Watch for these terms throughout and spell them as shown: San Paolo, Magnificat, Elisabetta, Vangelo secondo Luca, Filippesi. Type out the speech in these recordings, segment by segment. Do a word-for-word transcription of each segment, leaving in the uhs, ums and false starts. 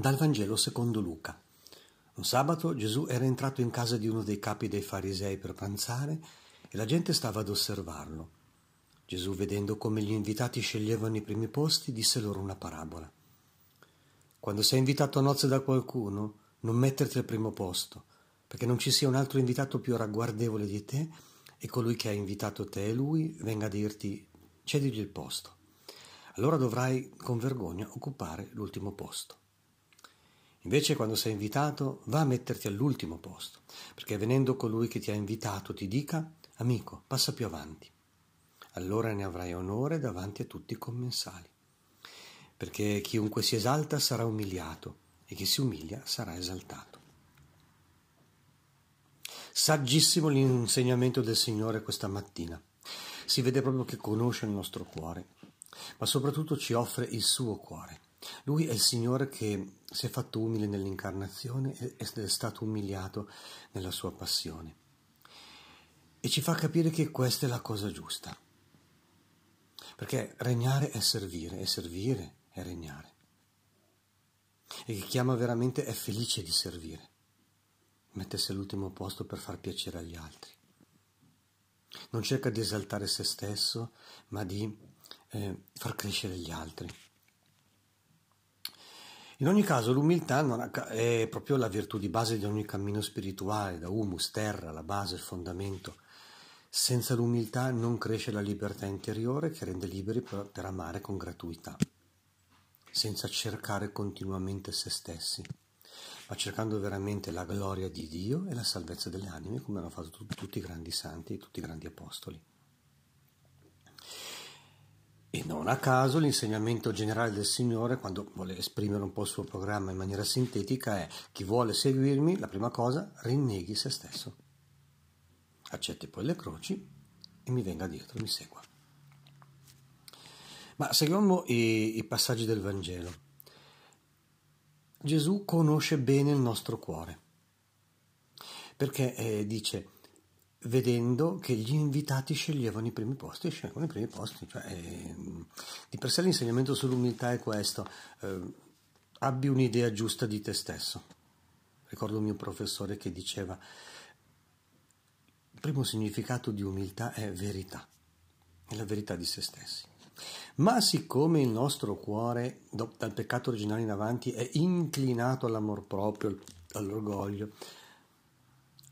Dal Vangelo secondo Luca. Un sabato Gesù era entrato in casa di uno dei capi dei farisei per pranzare e la gente stava ad osservarlo. Gesù, vedendo come gli invitati sceglievano i primi posti, disse loro una parabola. Quando sei invitato a nozze da qualcuno, non metterti al primo posto, perché non ci sia un altro invitato più ragguardevole di te e colui che ha invitato te e lui venga a dirti «cedigli il posto». Allora dovrai con vergogna occupare l'ultimo posto. Invece quando sei invitato, va a metterti all'ultimo posto, perché venendo colui che ti ha invitato ti dica «Amico, passa più avanti». Allora ne avrai onore davanti a tutti i commensali, perché chiunque si esalta sarà umiliato e chi si umilia sarà esaltato. Saggissimo l'insegnamento del Signore questa mattina. Si vede proprio che conosce il nostro cuore, ma soprattutto ci offre il suo cuore. Lui è il Signore che si è fatto umile nell'incarnazione ed è stato umiliato nella sua passione. E ci fa capire che questa è la cosa giusta. Perché regnare è servire, e servire è regnare. E chi chiama veramente è felice di servire. Mettersi all'ultimo posto per far piacere agli altri. Non cerca di esaltare se stesso, ma di eh, far crescere gli altri. In ogni caso l'umiltà non ha, è proprio la virtù di base di ogni cammino spirituale, da humus, terra, la base, il fondamento. Senza l'umiltà non cresce la libertà interiore che rende liberi per, per amare con gratuità, senza cercare continuamente se stessi, ma cercando veramente la gloria di Dio e la salvezza delle anime, come hanno fatto tutti i grandi santi e tutti i grandi apostoli. E non a caso l'insegnamento generale del Signore, quando vuole esprimere un po' il suo programma in maniera sintetica, è: chi vuole seguirmi, la prima cosa, rinneghi se stesso, accetti poi le croci e mi venga dietro, mi segua. Ma seguiamo i, i passaggi del Vangelo. Gesù conosce bene il nostro cuore, perché eh, dice, vedendo che gli invitati sceglievano i primi posti, e scegliono i primi posti, cioè, eh, di per sé l'insegnamento sull'umiltà è questo, eh, abbi un'idea giusta di te stesso. Ricordo un mio professore che diceva, il primo significato di umiltà è verità, è la verità di se stessi. Ma siccome il nostro cuore, dal peccato originale in avanti, è inclinato all'amor proprio, all'orgoglio,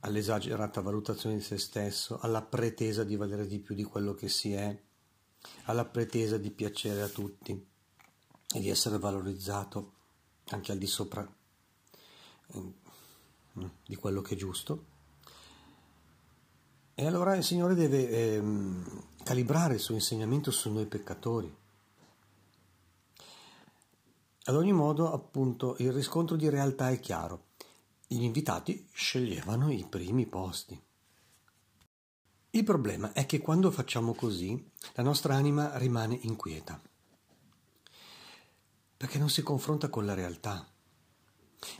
all'esagerata valutazione di se stesso, alla pretesa di valere di più di quello che si è, alla pretesa di piacere a tutti e di essere valorizzato anche al di sopra di quello che è giusto, e allora il Signore deve ehm, calibrare il suo insegnamento su noi peccatori. Ad ogni modo, appunto, il riscontro di realtà è chiaro. Gli invitati sceglievano i primi posti. Il problema è che quando facciamo così, la nostra anima rimane inquieta, perché non si confronta con la realtà.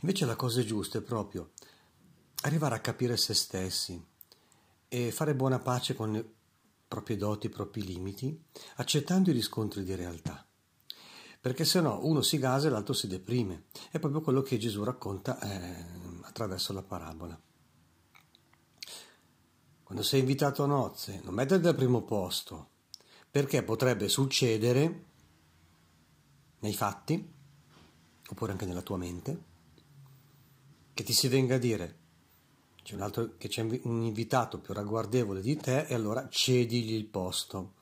Invece la cosa giusta è proprio arrivare a capire se stessi, e fare buona pace con le proprie doti, i propri limiti, accettando i riscontri di realtà. Perché se no uno si gasa e l'altro si deprime. È proprio quello che Gesù racconta eh, attraverso la parabola. Quando sei invitato a nozze, non metterti al primo posto, perché potrebbe succedere nei fatti, oppure anche nella tua mente, che ti si venga a dire c'è un altro che c'è un invitato più ragguardevole di te e allora cedigli il posto.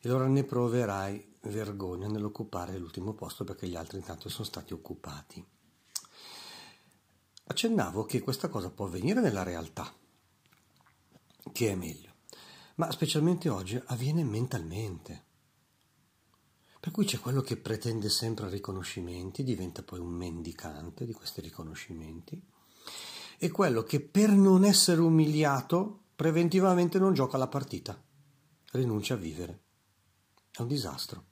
E allora ne proverai vergogna nell'occupare l'ultimo posto perché gli altri intanto sono stati occupati. Accennavo che questa cosa può avvenire nella realtà, che è meglio, ma specialmente oggi avviene mentalmente. Per cui c'è quello che pretende sempre riconoscimenti, diventa poi un mendicante di questi riconoscimenti. È quello che per non essere umiliato preventivamente non gioca la partita, rinuncia a vivere. È un disastro.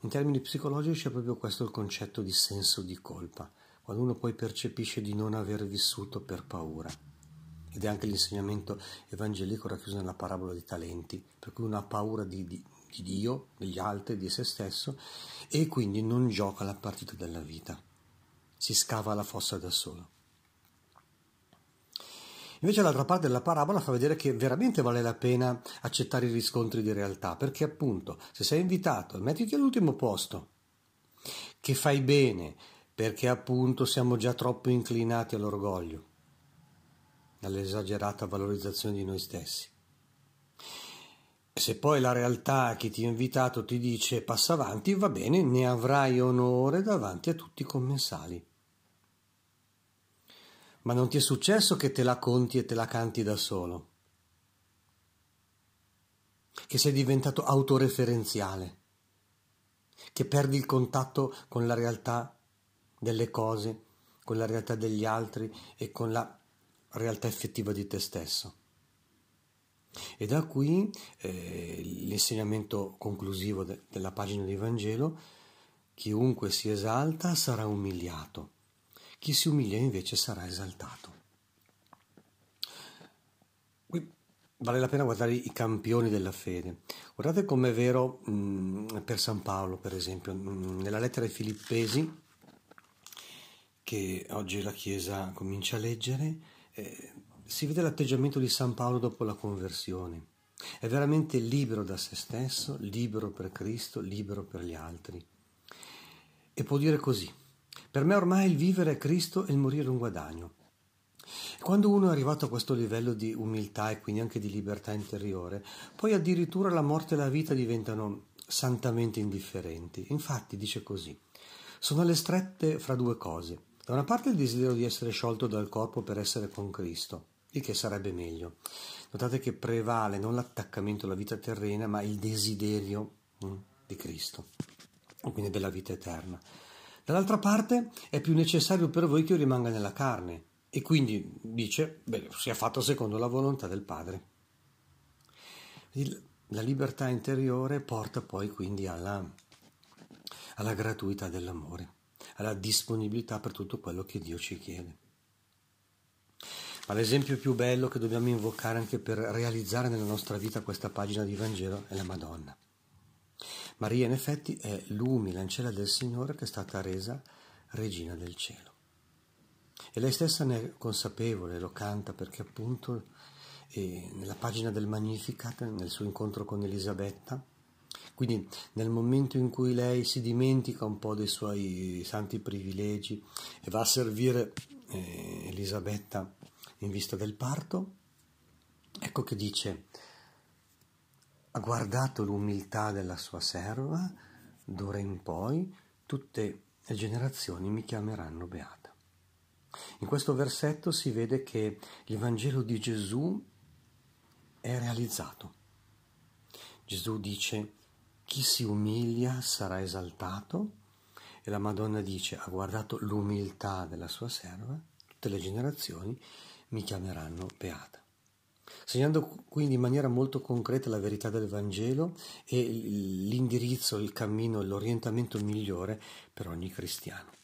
In termini psicologici è proprio questo il concetto di senso di colpa, quando uno poi percepisce di non aver vissuto per paura. Ed è anche l'insegnamento evangelico racchiuso nella parabola dei talenti, per cui uno ha paura di, di, di Dio, degli altri, di se stesso, e quindi non gioca la partita della vita. si scava la fossa da solo. Invece l'altra parte della parabola fa vedere che veramente vale la pena accettare i riscontri di realtà, perché appunto se sei invitato mettiti all'ultimo posto, che fai bene, perché appunto siamo già troppo inclinati all'orgoglio, all'esagerata valorizzazione di noi stessi. Se poi la realtà, chi ti ha invitato ti dice passa avanti, va bene, ne avrai onore davanti a tutti i commensali. Ma non ti è successo che te la conti e te la canti da solo? Che sei diventato autoreferenziale? Che perdi il contatto con la realtà delle cose, con la realtà degli altri e con la realtà effettiva di te stesso? E da qui eh, l'insegnamento conclusivo de- della pagina di Vangelo: chiunque si esalta sarà umiliato, chi si umilia invece sarà esaltato. Qui vale la pena guardare i campioni della fede. Guardate com'è vero mh, per San Paolo, per esempio, mh, nella lettera ai Filippesi, che oggi la Chiesa comincia a leggere, eh, si vede l'atteggiamento di San Paolo dopo la conversione. È veramente libero da se stesso, libero per Cristo, libero per gli altri. E può dire così: per me ormai il vivere è Cristo e il morire è un guadagno. Quando uno è arrivato a questo livello di umiltà e quindi anche di libertà interiore, poi addirittura la morte e la vita diventano santamente indifferenti. Infatti dice così: sono alle strette fra due cose. Da una parte il desiderio di essere sciolto dal corpo per essere con Cristo, il che sarebbe meglio. Notate che prevale non l'attaccamento alla vita terrena, ma il desiderio hm, di Cristo, quindi della vita eterna. Dall'altra parte è più necessario per voi che io rimanga nella carne, e quindi dice, beh, sia fatto secondo la volontà del Padre. La libertà interiore porta poi quindi alla, alla gratuità dell'amore, alla disponibilità per tutto quello che Dio ci chiede. Ma l'esempio più bello che dobbiamo invocare anche per realizzare nella nostra vita questa pagina di Vangelo è la Madonna. Maria in effetti è l'umile ancella del Signore che è stata resa regina del cielo. E lei stessa ne è consapevole, lo canta, perché appunto eh, nella pagina del Magnificat, nel suo incontro con Elisabetta, quindi nel momento in cui lei si dimentica un po' dei suoi santi privilegi e va a servire eh, Elisabetta in vista del parto, ecco che dice: ha guardato l'umiltà della sua serva, d'ora in poi tutte le generazioni mi chiameranno beata. In questo versetto si vede che il Vangelo di Gesù è realizzato. Gesù dice: chi si umilia sarà esaltato, e la Madonna dice: ha guardato l'umiltà della sua serva, tutte le generazioni mi chiameranno beata, segnando quindi in maniera molto concreta la verità del Vangelo e l'indirizzo, il cammino, l'orientamento migliore per ogni cristiano.